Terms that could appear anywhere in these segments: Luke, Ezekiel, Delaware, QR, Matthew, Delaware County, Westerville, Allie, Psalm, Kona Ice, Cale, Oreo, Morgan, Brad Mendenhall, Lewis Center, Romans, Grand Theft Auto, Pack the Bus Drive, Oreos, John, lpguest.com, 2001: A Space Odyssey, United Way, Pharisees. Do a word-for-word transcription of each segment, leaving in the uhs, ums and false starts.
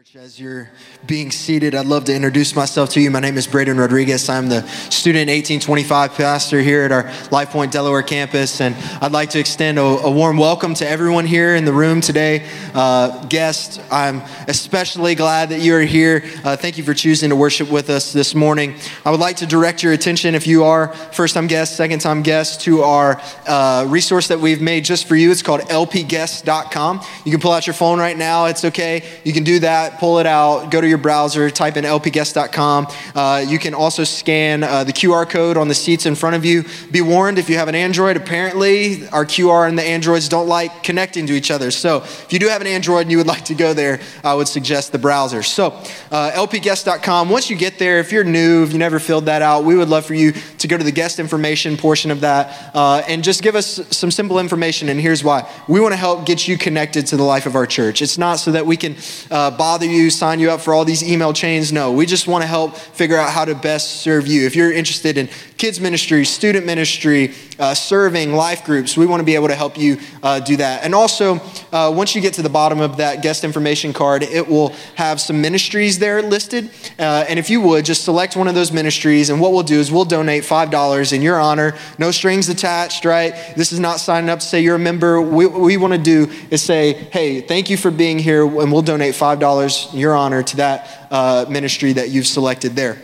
Church, as you're being seated, I'd love to introduce myself to you. My name is Braden Rodriguez. I'm the student eighteen twenty-five pastor here at our LifePoint Delaware campus, and I'd like to extend a, a warm welcome to everyone here in the room today. Uh, guests, I'm especially glad that you're here. Uh, thank you for choosing to worship with us this morning. I would like to direct your attention, if you are first-time guests, second-time guests, to our uh, resource that we've made just for you. It's called L P guest dot com. You can pull out your phone right now. It's okay. You can do that. Pull it out, go to your browser, type in L P guest dot com. Uh, you can also scan uh, the Q R code on the seats in front of you. Be warned, if you have an Android, apparently our Q R and the Androids don't like connecting to each other. So if you do have an Android and you would like to go there, I would suggest the browser. So uh, L P guest dot com, once you get there, if you're new, if you never filled that out, we would love for you to go to the guest information portion of that uh, and just give us some simple information. And here's why. We want to help get you connected to the life of our church. It's not so that we can uh, buy bother you, sign you up for all these email chains. No, we just want to help figure out how to best serve you. If you're interested in kids ministry, student ministry, uh, serving, life groups, we want to be able to help you uh, do that. And also, uh, once you get to the bottom of that guest information card, it will have some ministries there listed. Uh, and if you would, just select one of those ministries. And what we'll do is we'll donate five dollars in your honor. No strings attached, right? This is not signing up to say you're a member. We, what we want to do is say, hey, thank you for being here, and we'll donate five dollars your honor to that uh, ministry that you've selected there.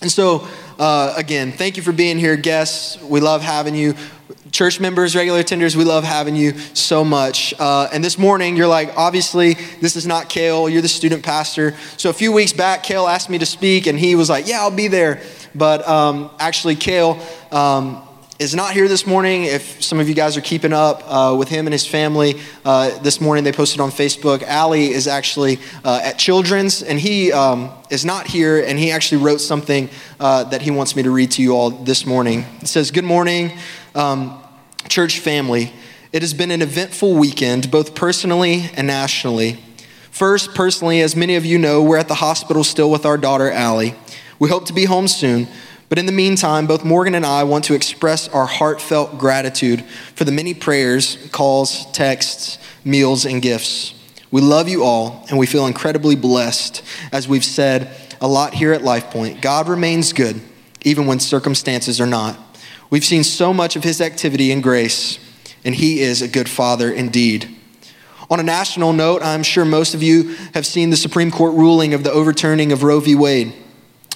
And so, uh, again, thank you for being here, guests. We love having you. Church members, regular attenders, we love having you so much. Uh, and this morning, you're like, obviously, this is not Cale. You're the student pastor. So a few weeks back, Cale asked me to speak, and he was like, yeah, I'll be there. But um, actually, Cale um, is not here this morning. If some of you guys are keeping up uh, with him and his family, uh, this morning they posted on Facebook, Allie is actually uh, at Children's, and he um, is not here, and he actually wrote something uh, that he wants me to read to you all this morning. It says, good morning, um, church family. It has been an eventful weekend, both personally and nationally. First, personally, as many of you know, we're at the hospital still with our daughter, Allie. We hope to be home soon. But in the meantime, both Morgan and I want to express our heartfelt gratitude for the many prayers, calls, texts, meals, and gifts. We love you all, and we feel incredibly blessed. As we've said a lot here at LifePoint, God remains good, even when circumstances are not. We've seen so much of his activity and grace, and he is a good father indeed. On a national note, I'm sure most of you have seen the Supreme Court ruling of the overturning of Roe v. Wade.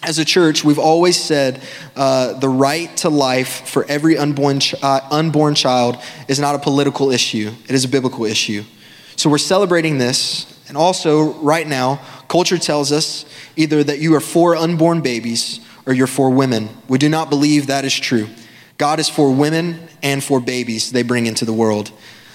As a church, we've always said uh, the right to life for every unborn, ch- uh, unborn child is not a political issue. It is a biblical issue. So we're celebrating this. And also, right now, culture tells us either that you are for unborn babies or you're for women. We do not believe that is true. God is for women and for babies they bring into the world.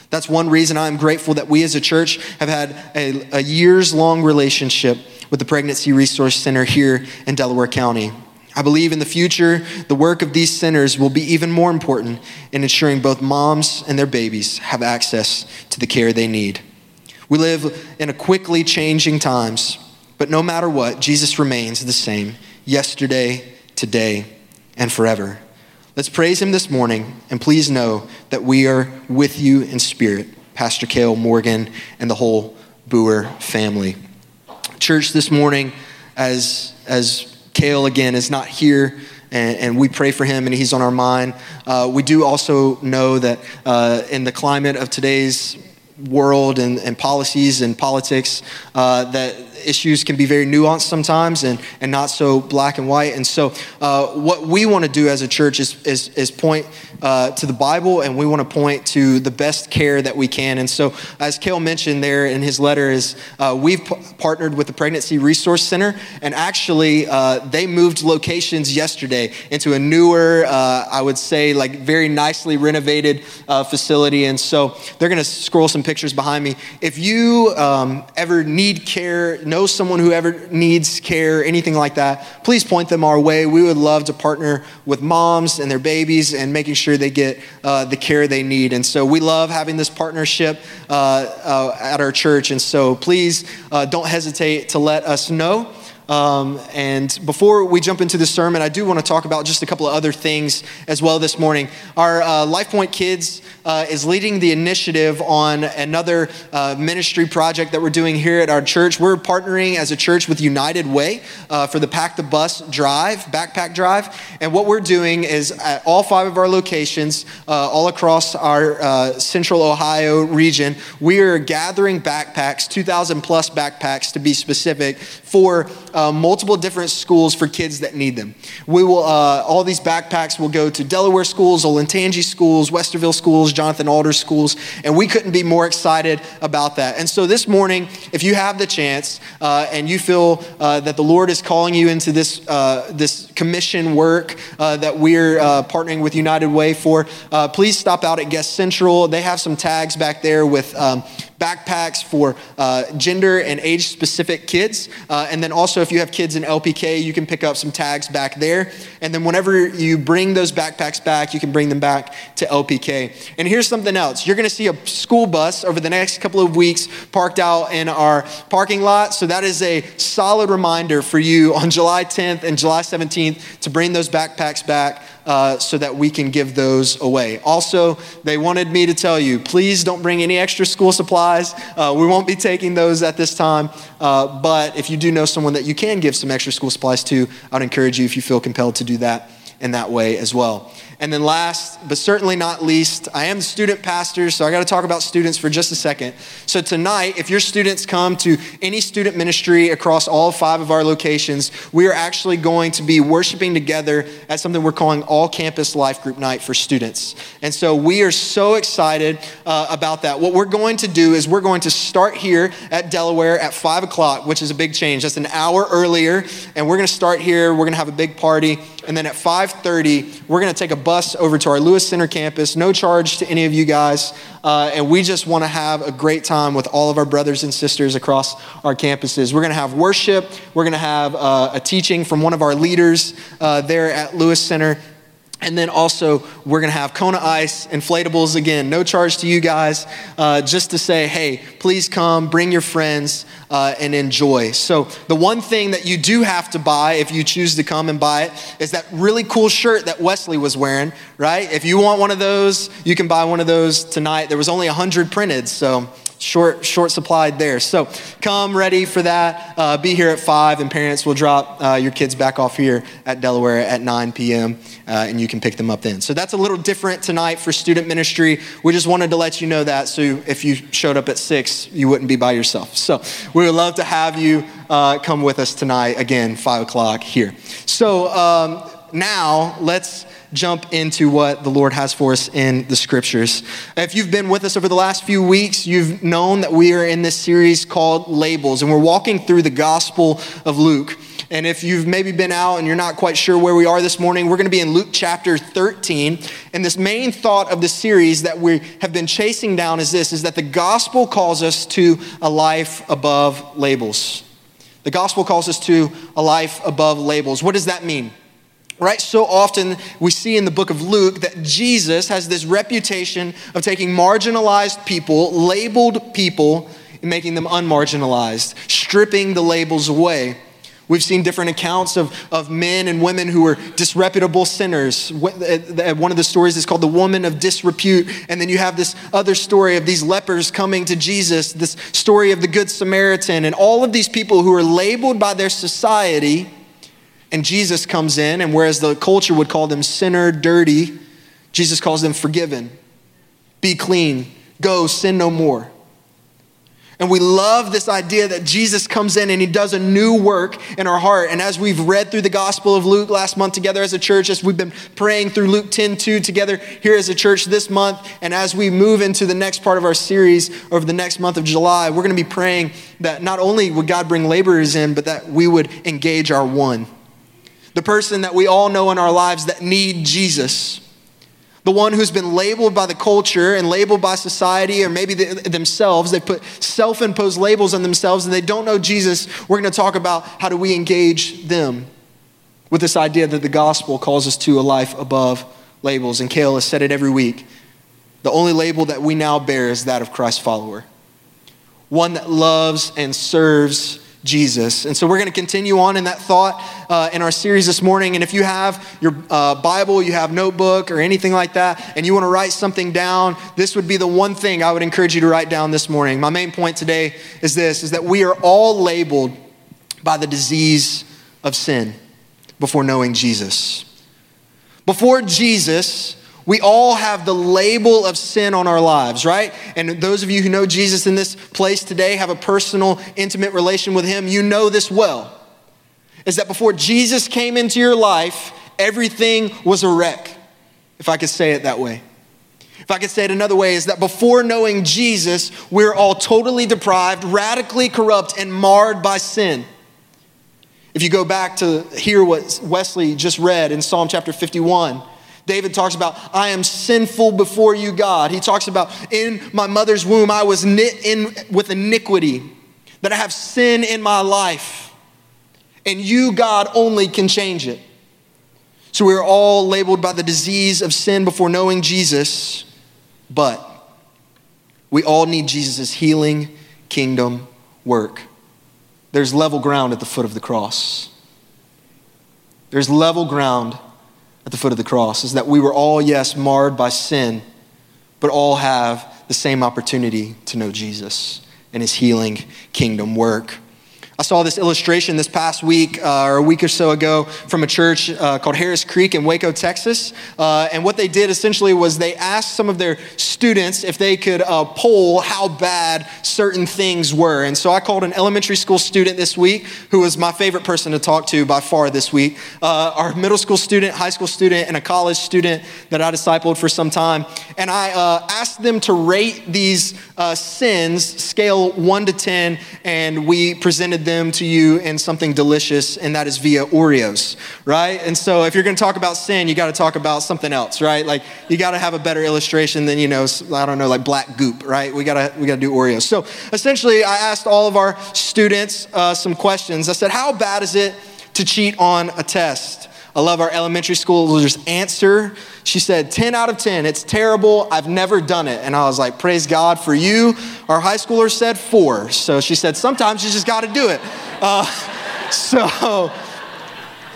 That's one reason I'm grateful that we as a church have had a, a years-long relationship with the Pregnancy Resource Center here in Delaware County. I believe in the future, the work of these centers will be even more important in ensuring both moms and their babies have access to the care they need. We live in a quickly changing times, but no matter what, Jesus remains the same yesterday, today, and forever. Let's praise him this morning, and please know that we are with you in spirit, Pastor Cale, Morgan, and the whole Boer family. Church, this morning, as as Cale, again, is not here, and, and we pray for him, and he's on our mind. Uh, we do also know that uh, in the climate of today's world and, and policies and politics, uh, that issues can be very nuanced sometimes and, and not so black and white. And so uh, what we want to do as a church is, is, is point uh, to the Bible, and we want to point to the best care that we can. And so as Cale mentioned there in his letter is uh, we've p- partnered with the Pregnancy Resource Center, and actually uh, they moved locations yesterday into a newer, uh, I would say like very nicely renovated uh, facility. And so they're going to scroll some pictures behind me. If you um, ever need care, know someone who ever needs care, anything like that, please point them our way. We would love to partner with moms and their babies and making sure they get uh, the care they need. And so we love having this partnership uh, uh, at our church. And so please uh, don't hesitate to let us know. Um, and before we jump into this sermon, I do want to talk about just a couple of other things as well this morning. Our uh, LifePoint Kids uh, is leading the initiative on another uh, ministry project that we're doing here at our church. We're partnering as a church with United Way uh, for the Pack the Bus Drive, backpack drive. And what we're doing is at all five of our locations, uh, all across our uh, central Ohio region, we are gathering backpacks, two thousand plus backpacks to be specific, for uh, multiple different schools for kids that need them. We will, uh, all these backpacks will go to Delaware schools, Olentangy schools, Westerville schools, Jonathan Alder schools, and we couldn't be more excited about that. And so this morning, if you have the chance uh, and you feel uh, that the Lord is calling you into this uh, this commission work uh, that we're uh, partnering with United Way for, uh, please stop out at Guest Central. They have some tags back there with um, backpacks for uh, gender and age-specific kids. Uh, and then also if you have kids in L P K, you can pick up some tags back there. And then whenever you bring those backpacks back, you can bring them back to L P K. And here's something else. You're gonna see a school bus over the next couple of weeks parked out in our parking lot. So that is a solid reminder for you on July tenth and July seventeenth to bring those backpacks back Uh, so that we can give those away. Also, they wanted me to tell you, please don't bring any extra school supplies. Uh, we won't be taking those at this time. Uh, but if you do know someone that you can give some extra school supplies to, I'd encourage you, if you feel compelled, to do that in that way as well. And then last, but certainly not least, I am the student pastor, so I gotta talk about students for just a second. So tonight, if your students come to any student ministry across all five of our locations, we are actually going to be worshiping together at something we're calling All Campus Life Group Night for students. And so we are so excited uh, about that. What we're going to do is we're going to start here at Delaware at five o'clock, which is a big change. That's an hour earlier, and we're gonna start here, we're gonna have a big party, and then at five thirty, we're gonna take a bus over to our Lewis Center campus, no charge to any of you guys. Uh, and we just wanna have a great time with all of our brothers and sisters across our campuses. We're gonna have worship, we're gonna have uh, a teaching from one of our leaders uh, there at Lewis Center. And then also, we're gonna have Kona Ice, inflatables again, no charge to you guys, uh, just to say, hey, please come, bring your friends, uh, and enjoy. So the one thing that you do have to buy, if you choose to come and buy it, is that really cool shirt that Wesley was wearing, right? If you want one of those, you can buy one of those tonight. There was only one hundred printed, so short short supplied there. So come ready for that. Uh, be here at five, and parents will drop uh, your kids back off here at Delaware at nine p.m. Uh, and you can pick them up then. So that's a little different tonight for student ministry. We just wanted to let you know that, so if you showed up at six, you wouldn't be by yourself. So we would love to have you uh, come with us tonight, again, five o'clock here. So um, now let's jump into what the Lord has for us in the scriptures. If you've been with us over the last few weeks, you've known that we are in this series called Labels, and we're walking through the Gospel of Luke. And if you've maybe been out and you're not quite sure where we are this morning, we're gonna be in Luke chapter thirteen. And this main thought of the series that we have been chasing down is this, is that the gospel calls us to a life above labels. The gospel calls us to a life above labels. What does that mean? Right, so often we see in the book of Luke that Jesus has this reputation of taking marginalized people, labeled people, and making them unmarginalized, stripping the labels away. We've seen different accounts of, of men and women who were disreputable sinners. One of the stories is called the woman of disrepute. And then you have this other story of these lepers coming to Jesus, this story of the Good Samaritan, and all of these people who are labeled by their society. And Jesus comes in, and whereas the culture would call them sinner, dirty, Jesus calls them forgiven, be clean, go, sin no more. And we love this idea that Jesus comes in and he does a new work in our heart. And as we've read through the Gospel of Luke last month together as a church, as we've been praying through Luke ten two together here as a church this month, and as we move into the next part of our series over the next month of July, we're gonna be praying that not only would God bring laborers in, but that we would engage our one. The person that we all know in our lives that need Jesus. The one who's been labeled by the culture and labeled by society, or maybe the, themselves. They put self-imposed labels on themselves and they don't know Jesus. We're gonna talk about how do we engage them with this idea that the gospel calls us to a life above labels. And Cale has said it every week. The only label that we now bear is that of Christ's follower. One that loves and serves Jesus. And so we're going to continue on in that thought uh, in our series this morning. And if you have your uh, Bible, you have notebook or anything like that, and you want to write something down, this would be the one thing I would encourage you to write down this morning. My main point today is this, is that we are all labeled by the disease of sin before knowing Jesus. Before Jesus, we all have the label of sin on our lives, right? And those of you who know Jesus in this place today, have a personal, intimate relation with him, you know this well, is that before Jesus came into your life, everything was a wreck, if I could say it that way. If I could say it another way, is that before knowing Jesus, we're all totally deprived, radically corrupt, and marred by sin. If you go back to hear what Wesley just read in Psalm chapter fifty-one, David talks about, I am sinful before you, God. He talks about, in my mother's womb, I was knit in with iniquity, that I have sin in my life, and you, God, only can change it. So we're all labeled by the disease of sin before knowing Jesus, but we all need Jesus' healing kingdom work. There's level ground at the foot of the cross. There's level ground at the foot of the cross, is that we were all, yes, marred by sin, but all have the same opportunity to know Jesus and his healing kingdom work. I saw this illustration this past week uh, or a week or so ago from a church uh, called Harris Creek in Waco, Texas. Uh, and what they did essentially was they asked some of their students if they could uh, poll how bad certain things were. And so I called an elementary school student this week who was my favorite person to talk to by far this week. Uh, our middle school student, high school student, and a college student that I discipled for some time. And I uh, asked them to rate these uh, sins, scale one to ten, and we presented them them to you in something delicious, and that is via Oreos, right? And so if you're going to talk about sin, you got to talk about something else, right? Like you got to have a better illustration than, you know, I don't know, like black goop, right? We got to we got to do Oreos. So essentially I asked all of our students uh, some questions. I said, how bad is it to cheat on a test? I love our elementary school's answer. She said, ten out of ten, it's terrible, I've never done it. And I was like, praise God for you. Our high schooler said four. So she said, sometimes you just gotta do it. Uh, so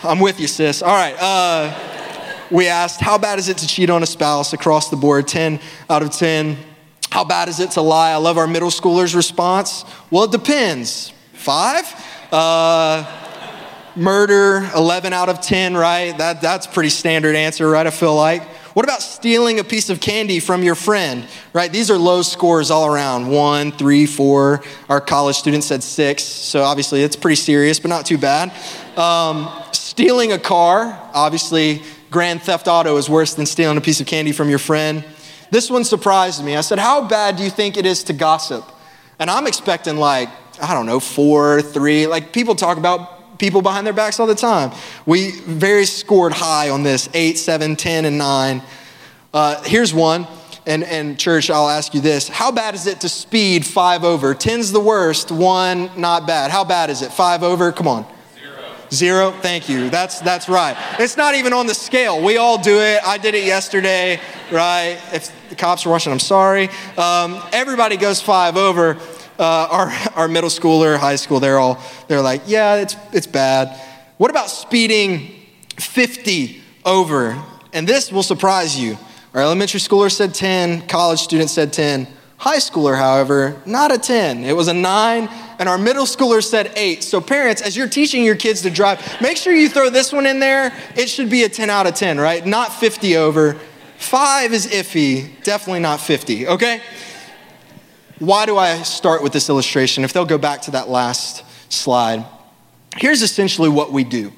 I'm with you, sis. All right, uh, we asked, how bad is it to cheat on a spouse? Across the board, ten out of ten. How bad is it to lie? I love our middle schooler's response. Well, it depends, five? Uh, Murder, eleven out of ten, right? That, that's pretty standard answer, right? I feel like. What about stealing a piece of candy from your friend, right? These are low scores all around, one, three, four. Our college student said six, so obviously it's pretty serious, but not too bad. Um, stealing a car, obviously Grand Theft Auto is worse than stealing a piece of candy from your friend. This one surprised me. I said, how bad do you think it is to gossip? And I'm expecting like, I don't know, four, three, like people talk about people behind their backs all the time. We very scored high on this, eight, seven, ten, and nine. Uh, here's one, and, and church, I'll ask you this. How bad is it to speed five over? Ten's the worst, one, not bad. How bad is it? Five over, come on. Zero, thank you, that's that's right. It's not even on the scale. We all do it. I did it yesterday, right? If the cops are watching, I'm sorry. Um, everybody goes five over. Uh, our, our middle schooler, high school, they're all, they're like, yeah, it's it's bad. What about speeding fifty over? And this will surprise you. Our elementary schooler said ten, college student said ten. High schooler, however, not a ten. It was a nine, and our middle schooler said eight. So parents, as you're teaching your kids to drive, make sure you throw this one in there. It should be a ten out of ten, right? Not fifty over. Five is iffy, definitely not fifty, okay? Why do I start with this illustration? If they'll go back to that last slide. Here's essentially what we do.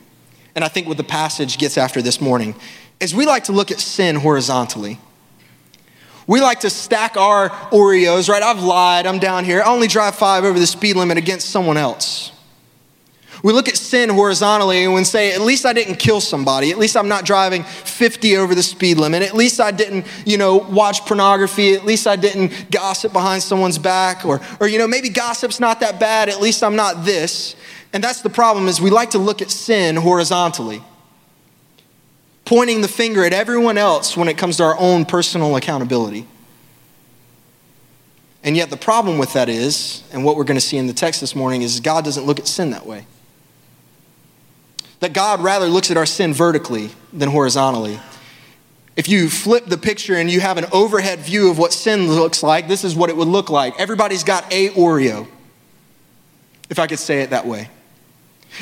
And I think what the passage gets after this morning is we like to look at sin horizontally. We like to stack our Oreos, right? I've lied, I'm down here. I only drive five over the speed limit against someone else. We look at sin horizontally and we say, at least I didn't kill somebody. At least I'm not driving fifty over the speed limit. At least I didn't, you know, watch pornography. At least I didn't gossip behind someone's back. Or, or you know, maybe gossip's not that bad. At least I'm not this. And that's the problem, is we like to look at sin horizontally, pointing the finger at everyone else when it comes to our own personal accountability. And yet the problem with that is, and what we're going to see in the text this morning, is God doesn't look at sin that way. That God rather looks at our sin vertically than horizontally. If you flip the picture and you have an overhead view of what sin looks like, this is what it would look like. Everybody's got a Oreo, if I could say it that way.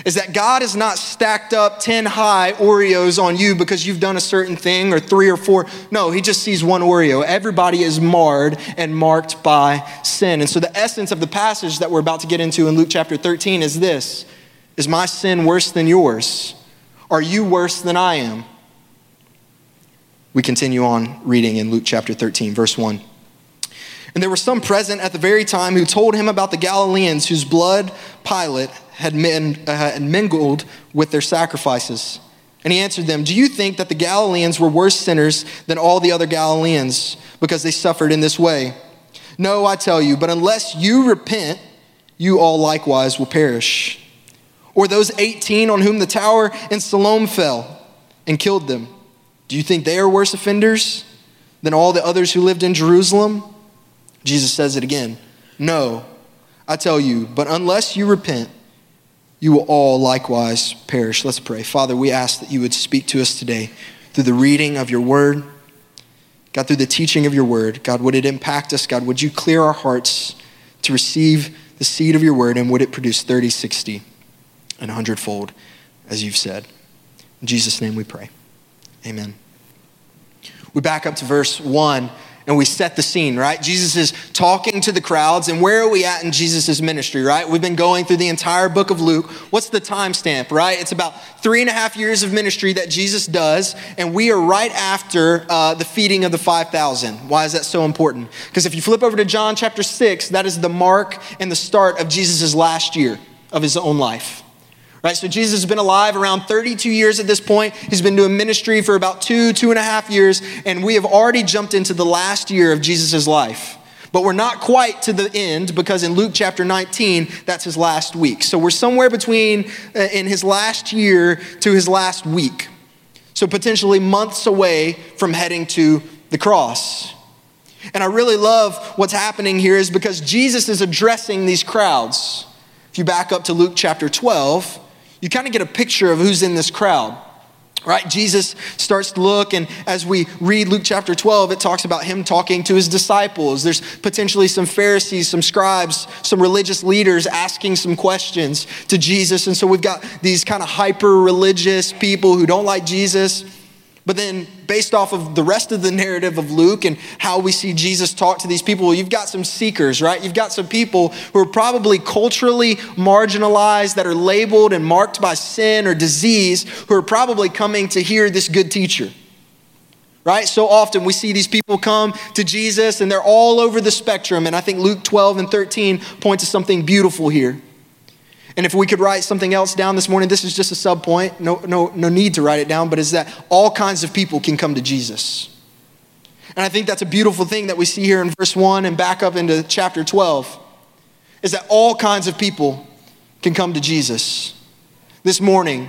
Is that God is not stacked up ten high Oreos on you because you've done a certain thing or three or four. No, he just sees one Oreo. Everybody is marred and marked by sin. And so the essence of the passage that we're about to get into in Luke chapter thirteen is this. Is my sin worse than yours? Are you worse than I am? We continue on reading in Luke chapter thirteen, verse one. And there were some present at the very time who told him about the Galileans whose blood Pilate had, min, uh, had mingled with their sacrifices. And he answered them, do you think that the Galileans were worse sinners than all the other Galileans because they suffered in this way? No, I tell you, but unless you repent, you all likewise will perish. Or those eighteen on whom the tower in Siloam fell and killed them. Do you think they are worse offenders than all the others who lived in Jerusalem? Jesus says it again. No, I tell you, but unless you repent, you will all likewise perish. Let's pray. Father, we ask that you would speak to us today through the reading of your word. God, through the teaching of your word. God, would it impact us? God, would you clear our hearts to receive the seed of your word, and would it produce thirty, sixty, and a hundredfold, as you've said? In Jesus' name we pray. Amen. We back up to verse one and we set the scene, right? Jesus is talking to the crowds, and where are we at in Jesus' ministry, right? We've been going through the entire book of Luke. What's the time stamp, right? It's about three and a half years of ministry that Jesus does, and we are right after uh, the feeding of the five thousand. Why is that so important? Because if you flip over to John chapter six, that is the mark and the start of Jesus' last year of his own life. Right, so Jesus has been alive around thirty-two years at this point. He's been doing ministry for about two, two and a half years, and we have already jumped into the last year of Jesus' life. But we're not quite to the end, because in Luke chapter nineteen, that's his last week. So we're somewhere between uh, in his last year to his last week. So potentially months away from heading to the cross. And I really love what's happening here is because Jesus is addressing these crowds. If you back up to Luke chapter twelve, you kind of get a picture of who's in this crowd, right? Jesus starts to look, and as we read Luke chapter twelve, it talks about him talking to his disciples. There's potentially some Pharisees, some scribes, some religious leaders asking some questions to Jesus. And so we've got these kind of hyper-religious people who don't like Jesus. But then based off of the rest of the narrative of Luke and how we see Jesus talk to these people, you've got some seekers, right? You've got some people who are probably culturally marginalized, that are labeled and marked by sin or disease, who are probably coming to hear this good teacher, right? So often we see these people come to Jesus, and they're all over the spectrum. And I think Luke twelve and thirteen point to something beautiful here. And if we could write something else down this morning, this is just a sub point. No, no, no need to write it down, but is that all kinds of people can come to Jesus. And I think that's a beautiful thing that we see here in verse one and back up into chapter twelve, is that all kinds of people can come to Jesus. This morning,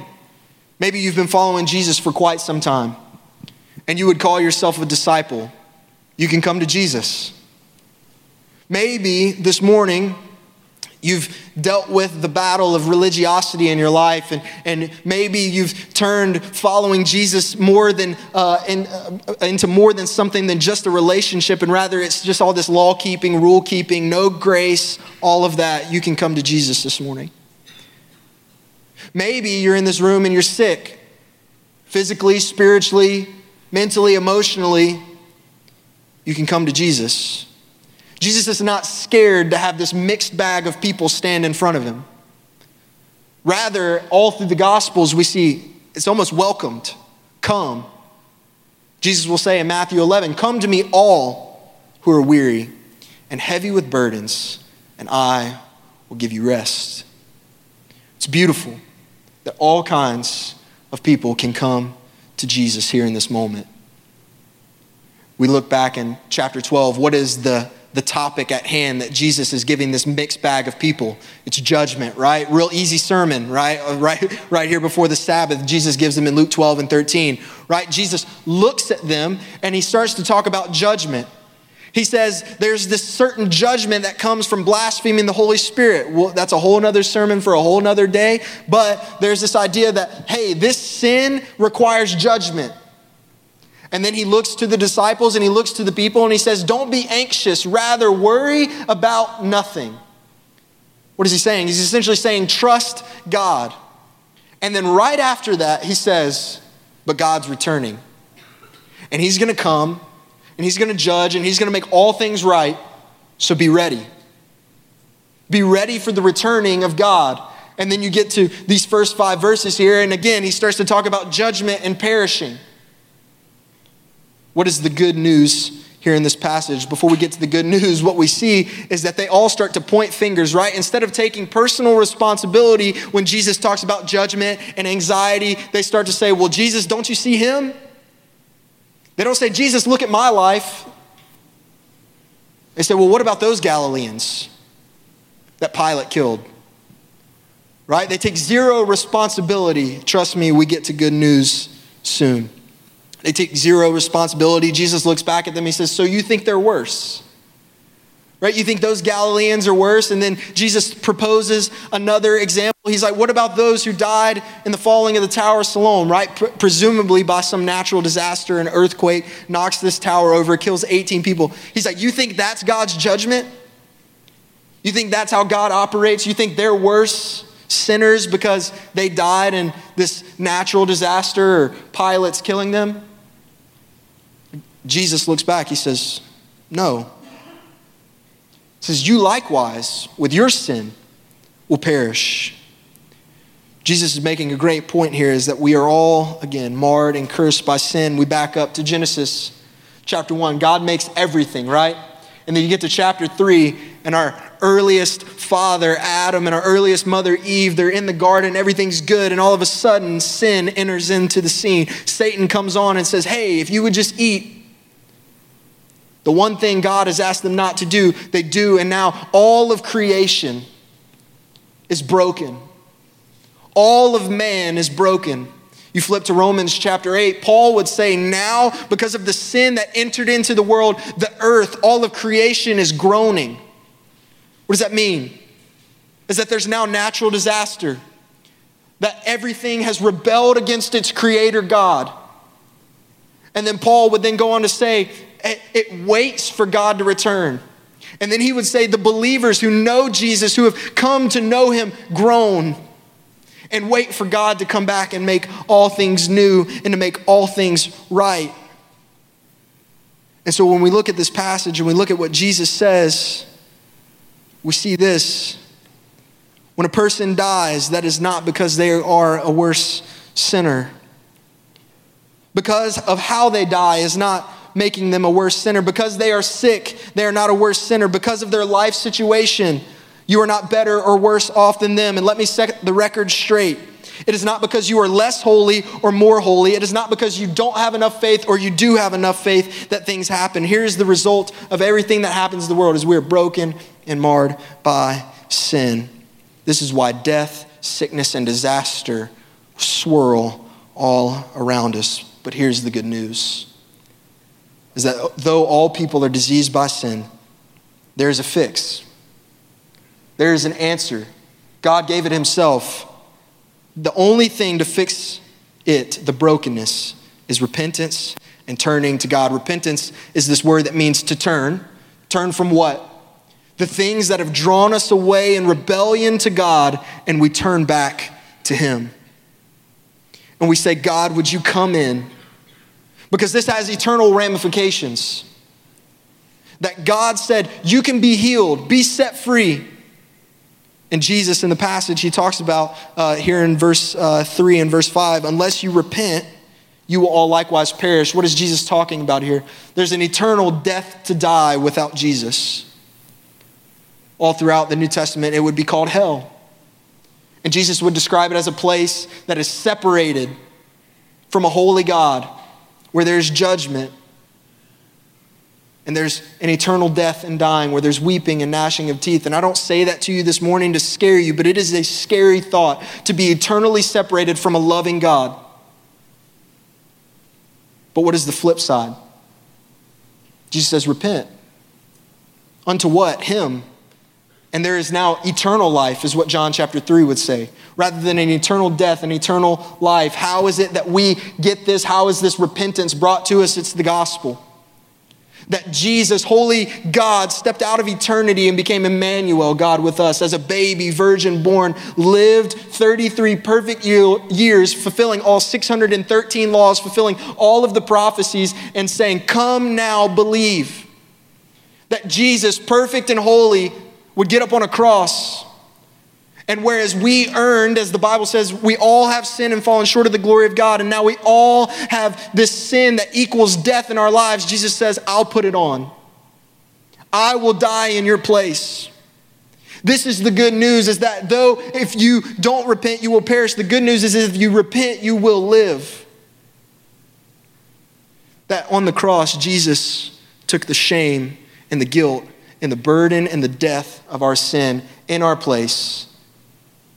maybe you've been following Jesus for quite some time, and you would call yourself a disciple. You can come to Jesus. Maybe this morning, you've dealt with the battle of religiosity in your life, and, and maybe you've turned following Jesus more than uh, in, uh, into more than something than just a relationship, and rather it's just all this law-keeping, rule-keeping, no grace, all of that. You can come to Jesus this morning. Maybe you're in this room and you're sick, physically, spiritually, mentally, emotionally. You can come to Jesus. Jesus is not scared to have this mixed bag of people stand in front of him. Rather, all through the Gospels, we see it's almost welcomed. Come. Jesus will say in Matthew eleven, come to me all who are weary and heavy with burdens, and I will give you rest. It's beautiful that all kinds of people can come to Jesus here in this moment. We look back in chapter twelve, what is the the topic at hand that Jesus is giving this mixed bag of people? It's judgment, right? Real easy sermon, right? Right, right here before the Sabbath, Jesus gives them in Luke twelve and thirteen, right? Jesus looks at them and he starts to talk about judgment. He says there's this certain judgment that comes from blaspheming the Holy Spirit. Well, that's a whole nother sermon for a whole nother day. But there's this idea that, hey, this sin requires judgment. And then he looks to the disciples and he looks to the people and he says, don't be anxious, rather worry about nothing. What is he saying? He's essentially saying, trust God. And then right after that, he says, but God's returning. And he's going to come and he's going to judge and he's going to make all things right. So be ready. Be ready for the returning of God. And then you get to these first five verses here. And again, he starts to talk about judgment and perishing. What is the good news here in this passage? Before we get to the good news, what we see is that they all start to point fingers, right? Instead of taking personal responsibility when Jesus talks about judgment and anxiety, they start to say, well, Jesus, don't you see him? They don't say, Jesus, look at my life. They say, well, what about those Galileans that Pilate killed? Right? They take zero responsibility. Trust me, we get to good news soon. They take zero responsibility. Jesus looks back at them. He says, so you think they're worse, right? You think those Galileans are worse? And then Jesus proposes another example. He's like, what about those who died in the falling of the Tower of Siloam, right? Pre- presumably by some natural disaster, an earthquake knocks this tower over, kills eighteen people. He's like, you think that's God's judgment? You think that's how God operates? You think they're worse sinners because they died in this natural disaster or Pilate's killing them? Jesus looks back. He says, no. He says, you likewise with your sin will perish. Jesus is making a great point here, is that we are all, again, marred and cursed by sin. We back up to Genesis chapter one. God makes everything, right? And then you get to chapter three and our earliest father, Adam, and our earliest mother, Eve, they're in the garden, everything's good, and all of a sudden, sin enters into the scene. Satan comes on and says, hey, if you would just eat the one thing God has asked them not to do, they do, and now all of creation is broken. All of man is broken. You flip to Romans chapter eight, Paul would say now, because of the sin that entered into the world, the earth, all of creation is groaning. What does that mean? Is that there's now natural disaster, that everything has rebelled against its creator God. And then Paul would then go on to say, it waits for God to return. And then he would say the believers who know Jesus, who have come to know him, groan and wait for God to come back and make all things new and to make all things right. And so when we look at this passage and we look at what Jesus says, we see this. When a person dies, that is not because they are a worse sinner. Because of how they die is not making them a worse sinner. Because they are sick, they are not a worse sinner. Because of their life situation, you are not better or worse off than them. And let me set the record straight. It is not because you are less holy or more holy. It is not because you don't have enough faith or you do have enough faith that things happen. Here's the result of everything that happens in the world, is we are broken and marred by sin. This is why death, sickness, and disaster swirl all around us. But here's the good news, is that though all people are diseased by sin, there is a fix. There is an answer. God gave it himself. The only thing to fix it, the brokenness, is repentance and turning to God. Repentance is this word that means to turn. Turn from what? The things that have drawn us away in rebellion to God, and we turn back to him. And we say, God, would you come in? Because this has eternal ramifications. That God said, you can be healed, be set free. And Jesus, in the passage, he talks about uh, here in verse uh, three and verse five, unless you repent, you will all likewise perish. What is Jesus talking about here? There's an eternal death to die without Jesus. All throughout the New Testament, it would be called hell. And Jesus would describe it as a place that is separated from a holy God, where there's judgment, and there's an eternal death and dying, where there's weeping and gnashing of teeth. And I don't say that to you this morning to scare you, but it is a scary thought to be eternally separated from a loving God. But what is the flip side? Jesus says, repent. Unto what? Him. And there is now eternal life, is what John chapter three would say. Rather than an eternal death, an eternal life. How is it that we get this? How is this repentance brought to us? It's the gospel. That Jesus, holy God, stepped out of eternity and became Emmanuel, God with us, as a baby, virgin born, lived thirty-three perfect years, fulfilling all six hundred thirteen laws, fulfilling all of the prophecies, and saying, come now, believe. That Jesus, perfect and holy, would get up on a cross. And whereas we earned, as the Bible says, we all have sinned and fallen short of the glory of God. And now we all have this sin that equals death in our lives. Jesus says, I'll put it on. I will die in your place. This is the good news, is that though if you don't repent, you will perish. The good news is if you repent, you will live. That on the cross, Jesus took the shame and the guilt and the burden and the death of our sin in our place.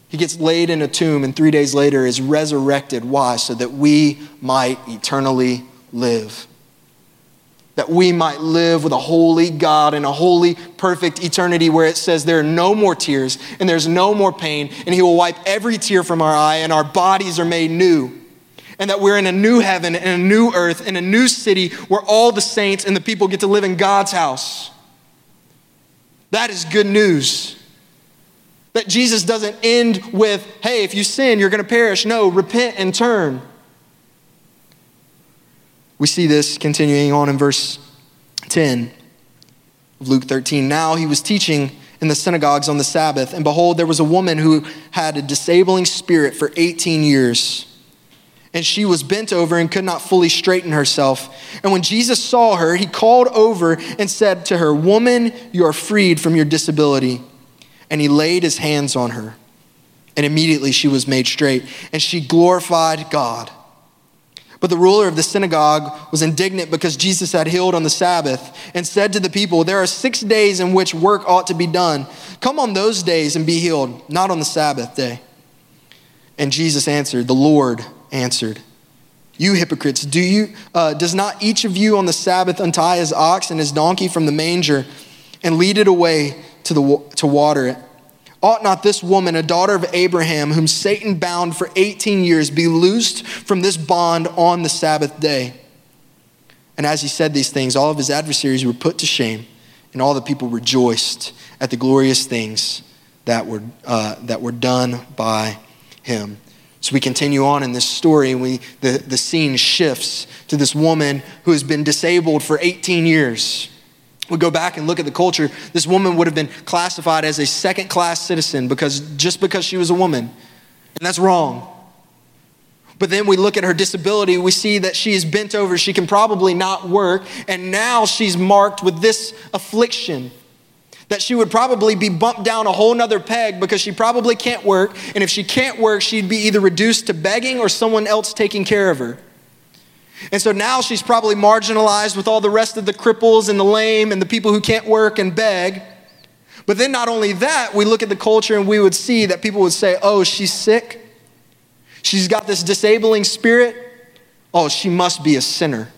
He gets laid in a tomb and three days later is resurrected. Why? So that we might eternally live. That we might live with a holy God in a holy, perfect eternity where it says there are no more tears and there's no more pain, and he will wipe every tear from our eye and our bodies are made new. And that we're in a new heaven and a new earth and a new city where all the saints and the people get to live in God's house. That is good news. That Jesus doesn't end with, hey, if you sin, you're going to perish. No, repent and turn. We see this continuing on in verse ten of Luke thirteen. Now he was teaching in the synagogues on the Sabbath, and behold, there was a woman who had a disabling spirit for eighteen years. And she was bent over and could not fully straighten herself. And when Jesus saw her, he called over and said to her, woman, you are freed from your disability. And he laid his hands on her. And immediately she was made straight. And she glorified God. But the ruler of the synagogue was indignant because Jesus had healed on the Sabbath, and said to the people, there are six days in which work ought to be done. Come on those days and be healed, not on the Sabbath day. And Jesus answered, the Lord answered, you hypocrites, do you uh, does not each of you on the Sabbath untie his ox and his donkey from the manger and lead it away to the to water it? Ought not this woman, a daughter of Abraham, whom Satan bound for eighteen years, be loosed from this bond on the Sabbath day? And as he said these things, all of his adversaries were put to shame, and all the people rejoiced at the glorious things that were uh, that were done by him. So we continue on in this story, and we the, the scene shifts to this woman who has been disabled for eighteen years. We go back and look at the culture. This woman would have been classified as a second-class citizen because just because she was a woman, and that's wrong. But then we look at her disability, we see that she is bent over, she can probably not work, and now she's marked with this affliction, that she would probably be bumped down a whole nother peg because she probably can't work. And if she can't work, she'd be either reduced to begging or someone else taking care of her. And so now she's probably marginalized with all the rest of the cripples and the lame and the people who can't work and beg. But then not only that, we look at the culture and we would see that people would say, oh, she's sick. She's got this disabling spirit. Oh, she must be a sinner.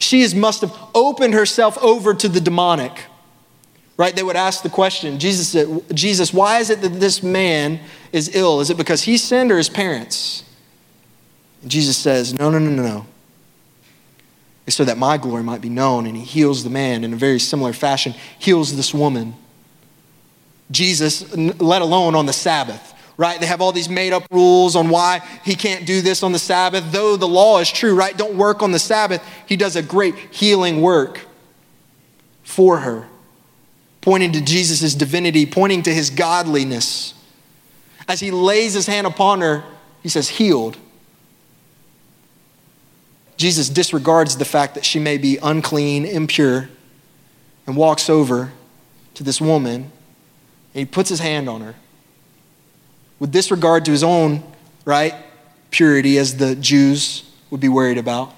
She is, must have opened herself over to the demonic. Right? They would ask the question, Jesus, said, Jesus, why is it that this man is ill? Is it because he sinned or his parents? And Jesus says, no, no, no, no, no. It's so that my glory might be known. And he heals the man in a very similar fashion, heals this woman. Jesus, let alone on the Sabbath, right? They have all these made up rules on why he can't do this on the Sabbath, though the law is true, right? Don't work on the Sabbath. He does a great healing work for her, pointing to Jesus' divinity, pointing to his godliness. As he lays his hand upon her, he says, healed. Jesus disregards the fact that she may be unclean, impure, and walks over to this woman, and he puts his hand on her. With disregard to his own, right, purity, as the Jews would be worried about.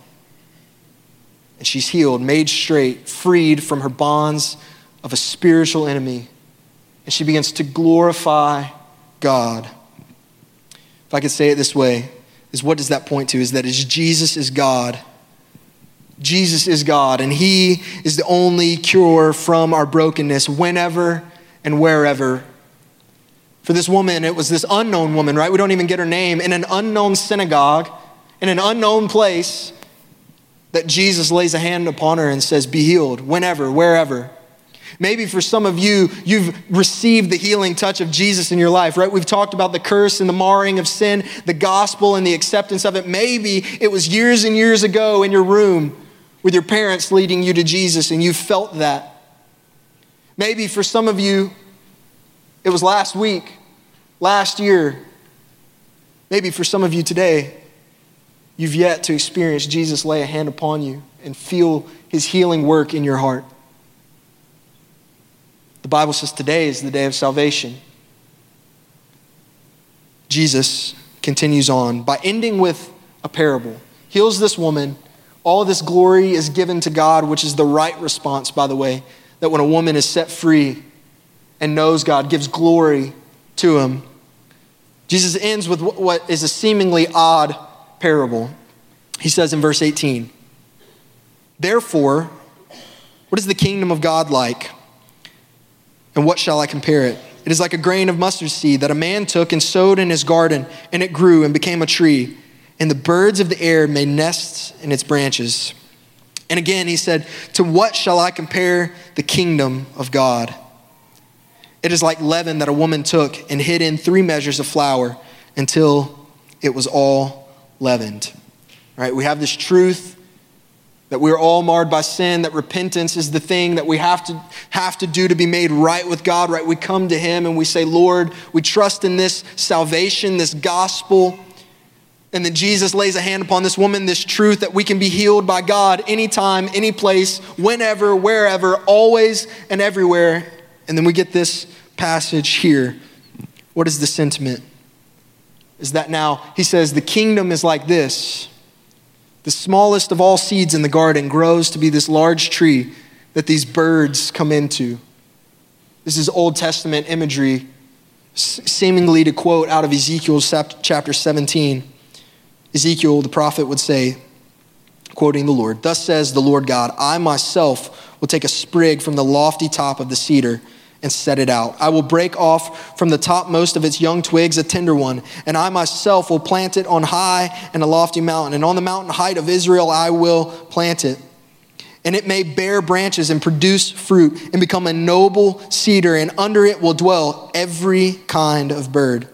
And she's healed, made straight, freed from her bonds of a spiritual enemy, and she begins to glorify God. If I could say it this way, is what does that point to? Is that as Jesus is God, Jesus is God, and he is the only cure from our brokenness whenever and wherever. For this woman, it was this unknown woman, right? We don't even get her name. In an unknown synagogue, in an unknown place, that Jesus lays a hand upon her and says, be healed whenever, wherever. Maybe for some of you, you've received the healing touch of Jesus in your life, right? We've talked about the curse and the marring of sin, the gospel and the acceptance of it. Maybe it was years and years ago in your room with your parents leading you to Jesus and you felt that. Maybe for some of you, it was last week, last year. Maybe for some of you today, you've yet to experience Jesus lay a hand upon you and feel his healing work in your heart. The Bible says today is the day of salvation. Jesus continues on by ending with a parable. Heals this woman. All this glory is given to God, which is the right response, by the way, that when a woman is set free and knows God, gives glory to him. Jesus ends with what is a seemingly odd parable. He says in verse eighteen, therefore, what is the kingdom of God like? And what shall I compare it? It is like a grain of mustard seed that a man took and sowed in his garden, and it grew and became a tree, and the birds of the air made nests in its branches. And again, he said, to what shall I compare the kingdom of God? It is like leaven that a woman took and hid in three measures of flour until it was all leavened. All right, we have this truth that we're all marred by sin, that repentance is the thing that we have to have to do to be made right with God, right? We come to him and we say, Lord, we trust in this salvation, this gospel. And then Jesus lays a hand upon this woman, this truth that we can be healed by God anytime, any place, whenever, wherever, always and everywhere. And then we get this passage here. What is the sentiment? Is that now, he says, the kingdom is like this. The smallest of all seeds in the garden grows to be this large tree that these birds come into. This is Old Testament imagery, seemingly to quote out of Ezekiel chapter seventeen. Ezekiel, the prophet, would say, quoting the Lord, thus says the Lord God, I myself will take a sprig from the lofty top of the cedar and set it out. I will break off from the topmost of its young twigs a tender one, and I myself will plant it on high and a lofty mountain. And on the mountain height of Israel I will plant it. And it may bear branches and produce fruit and become a noble cedar, and under it will dwell every kind of bird.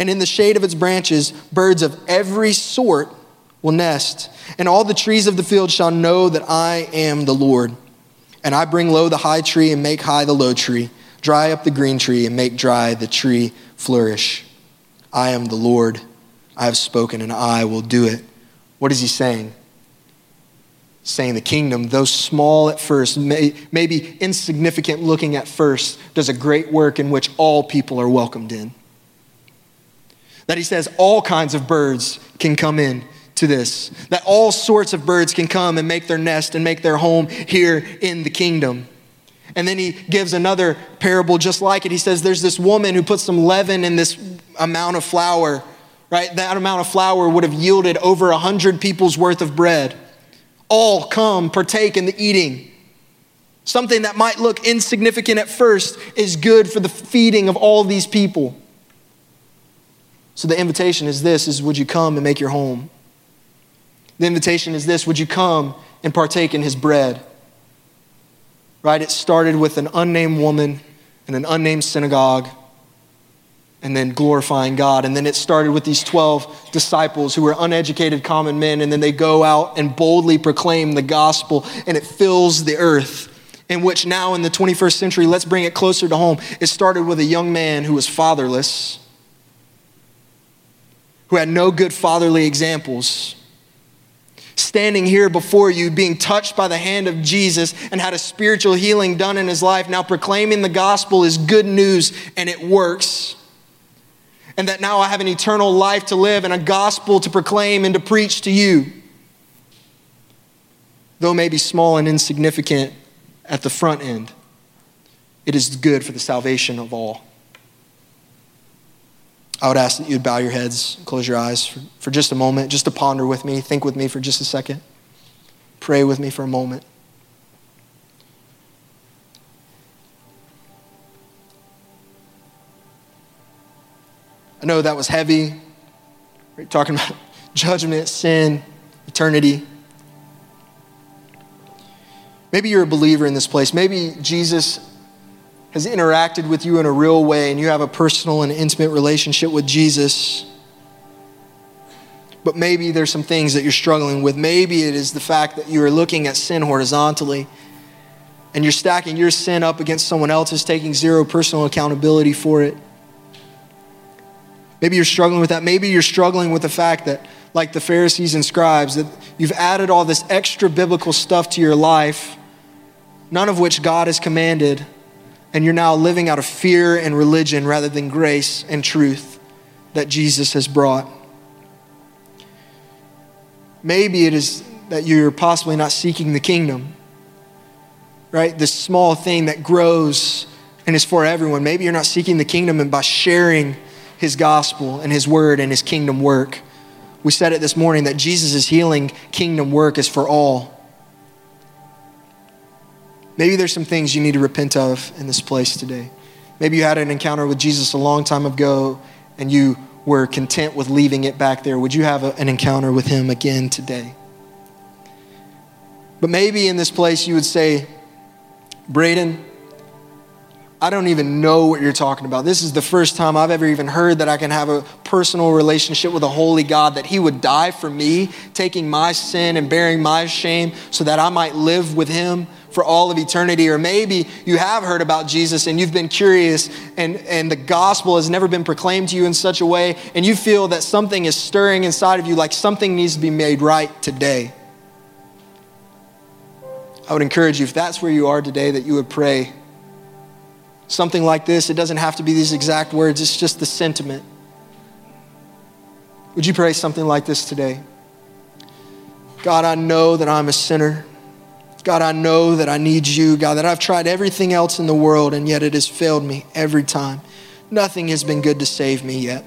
And in the shade of its branches, birds of every sort will nest. And all the trees of the field shall know that I am the Lord. And I bring low the high tree and make high the low tree. Dry up the green tree and make dry the tree flourish. I am the Lord. I have spoken and I will do it. What is he saying? Saying the kingdom, though small at first, may, maybe insignificant looking at first, does a great work in which all people are welcomed in. That he says all kinds of birds can come in to this, that all sorts of birds can come and make their nest and make their home here in the kingdom. And then he gives another parable just like it. He says there's this woman who put some leaven in this amount of flour, right? That amount of flour would have yielded over a hundred people's worth of bread. All come, partake in the eating. Something that might look insignificant at first is good for the feeding of all these people. So the invitation is this, is would you come and make your home? The invitation is this, would you come and partake in his bread? Right, it started with an unnamed woman and an unnamed synagogue and then glorifying God. And then it started with these twelve disciples who were uneducated common men, and then they go out and boldly proclaim the gospel, and it fills the earth, in which now in the twenty-first century, let's bring it closer to home. It started with a young man who was fatherless, who had no good fatherly examples, standing here before you, being touched by the hand of Jesus and had a spiritual healing done in his life, now proclaiming the gospel is good news and it works. And that now I have an eternal life to live and a gospel to proclaim and to preach to you. Though maybe small and insignificant at the front end, it is good for the salvation of all. I would ask that you'd bow your heads, close your eyes for, for just a moment, just to ponder with me, think with me for just a second. Pray with me for a moment. I know that was heavy. We're talking about judgment, sin, eternity. Maybe you're a believer in this place. Maybe Jesus has interacted with you in a real way and you have a personal and intimate relationship with Jesus. But maybe there's some things that you're struggling with. Maybe it is the fact that you are looking at sin horizontally and you're stacking your sin up against someone else's, taking zero personal accountability for it. Maybe you're struggling with that. Maybe you're struggling with the fact that, like the Pharisees and scribes, that you've added all this extra biblical stuff to your life, none of which God has commanded, and you're now living out of fear and religion rather than grace and truth that Jesus has brought. Maybe it is that you're possibly not seeking the kingdom, right? This small thing that grows and is for everyone. Maybe you're not seeking the kingdom, and by sharing his gospel and his word and his kingdom work. We said it this morning that Jesus' healing kingdom work is for all. Maybe there's some things you need to repent of in this place today. Maybe you had an encounter with Jesus a long time ago and you were content with leaving it back there. Would you have a, an encounter with him again today? But maybe in this place you would say, Braden, I don't even know what you're talking about. This is the first time I've ever even heard that I can have a personal relationship with a holy God, that he would die for me, taking my sin and bearing my shame so that I might live with him for all of eternity. Or maybe you have heard about Jesus and you've been curious and, and the gospel has never been proclaimed to you in such a way, and you feel that something is stirring inside of you, like something needs to be made right today. I would encourage you, if that's where you are today, that you would pray something like this. It doesn't have to be these exact words. It's just the sentiment. Would you pray something like this today? God, I know that I'm a sinner. God, I know that I need you. God, that I've tried everything else in the world and yet it has failed me every time. Nothing has been good to save me yet.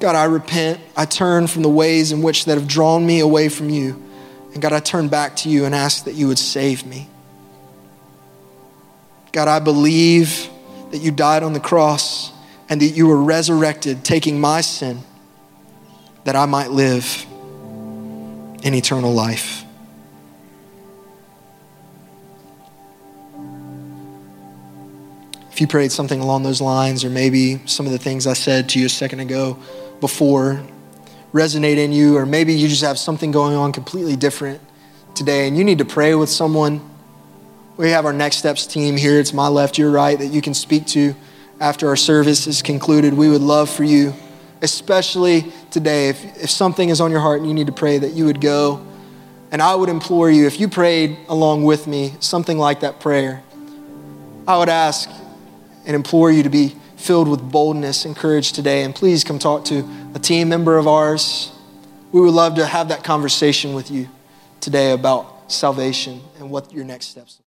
God, I repent. I turn from the ways in which that have drawn me away from you. And God, I turn back to you and ask that you would save me. God, I believe that you died on the cross and that you were resurrected, taking my sin that I might live in eternal life. If you prayed something along those lines, or maybe some of the things I said to you a second ago before resonate in you, or maybe you just have something going on completely different today and you need to pray with someone, we have our Next Steps team here. It's my left, your right, that you can speak to after our service is concluded. We would love for you, especially today, if, if something is on your heart and you need to pray, that you would go. And I would implore you, if you prayed along with me, something like that prayer, I would ask and implore you to be filled with boldness and courage today. And please come talk to a team member of ours. We would love to have that conversation with you today about salvation and what your next steps are.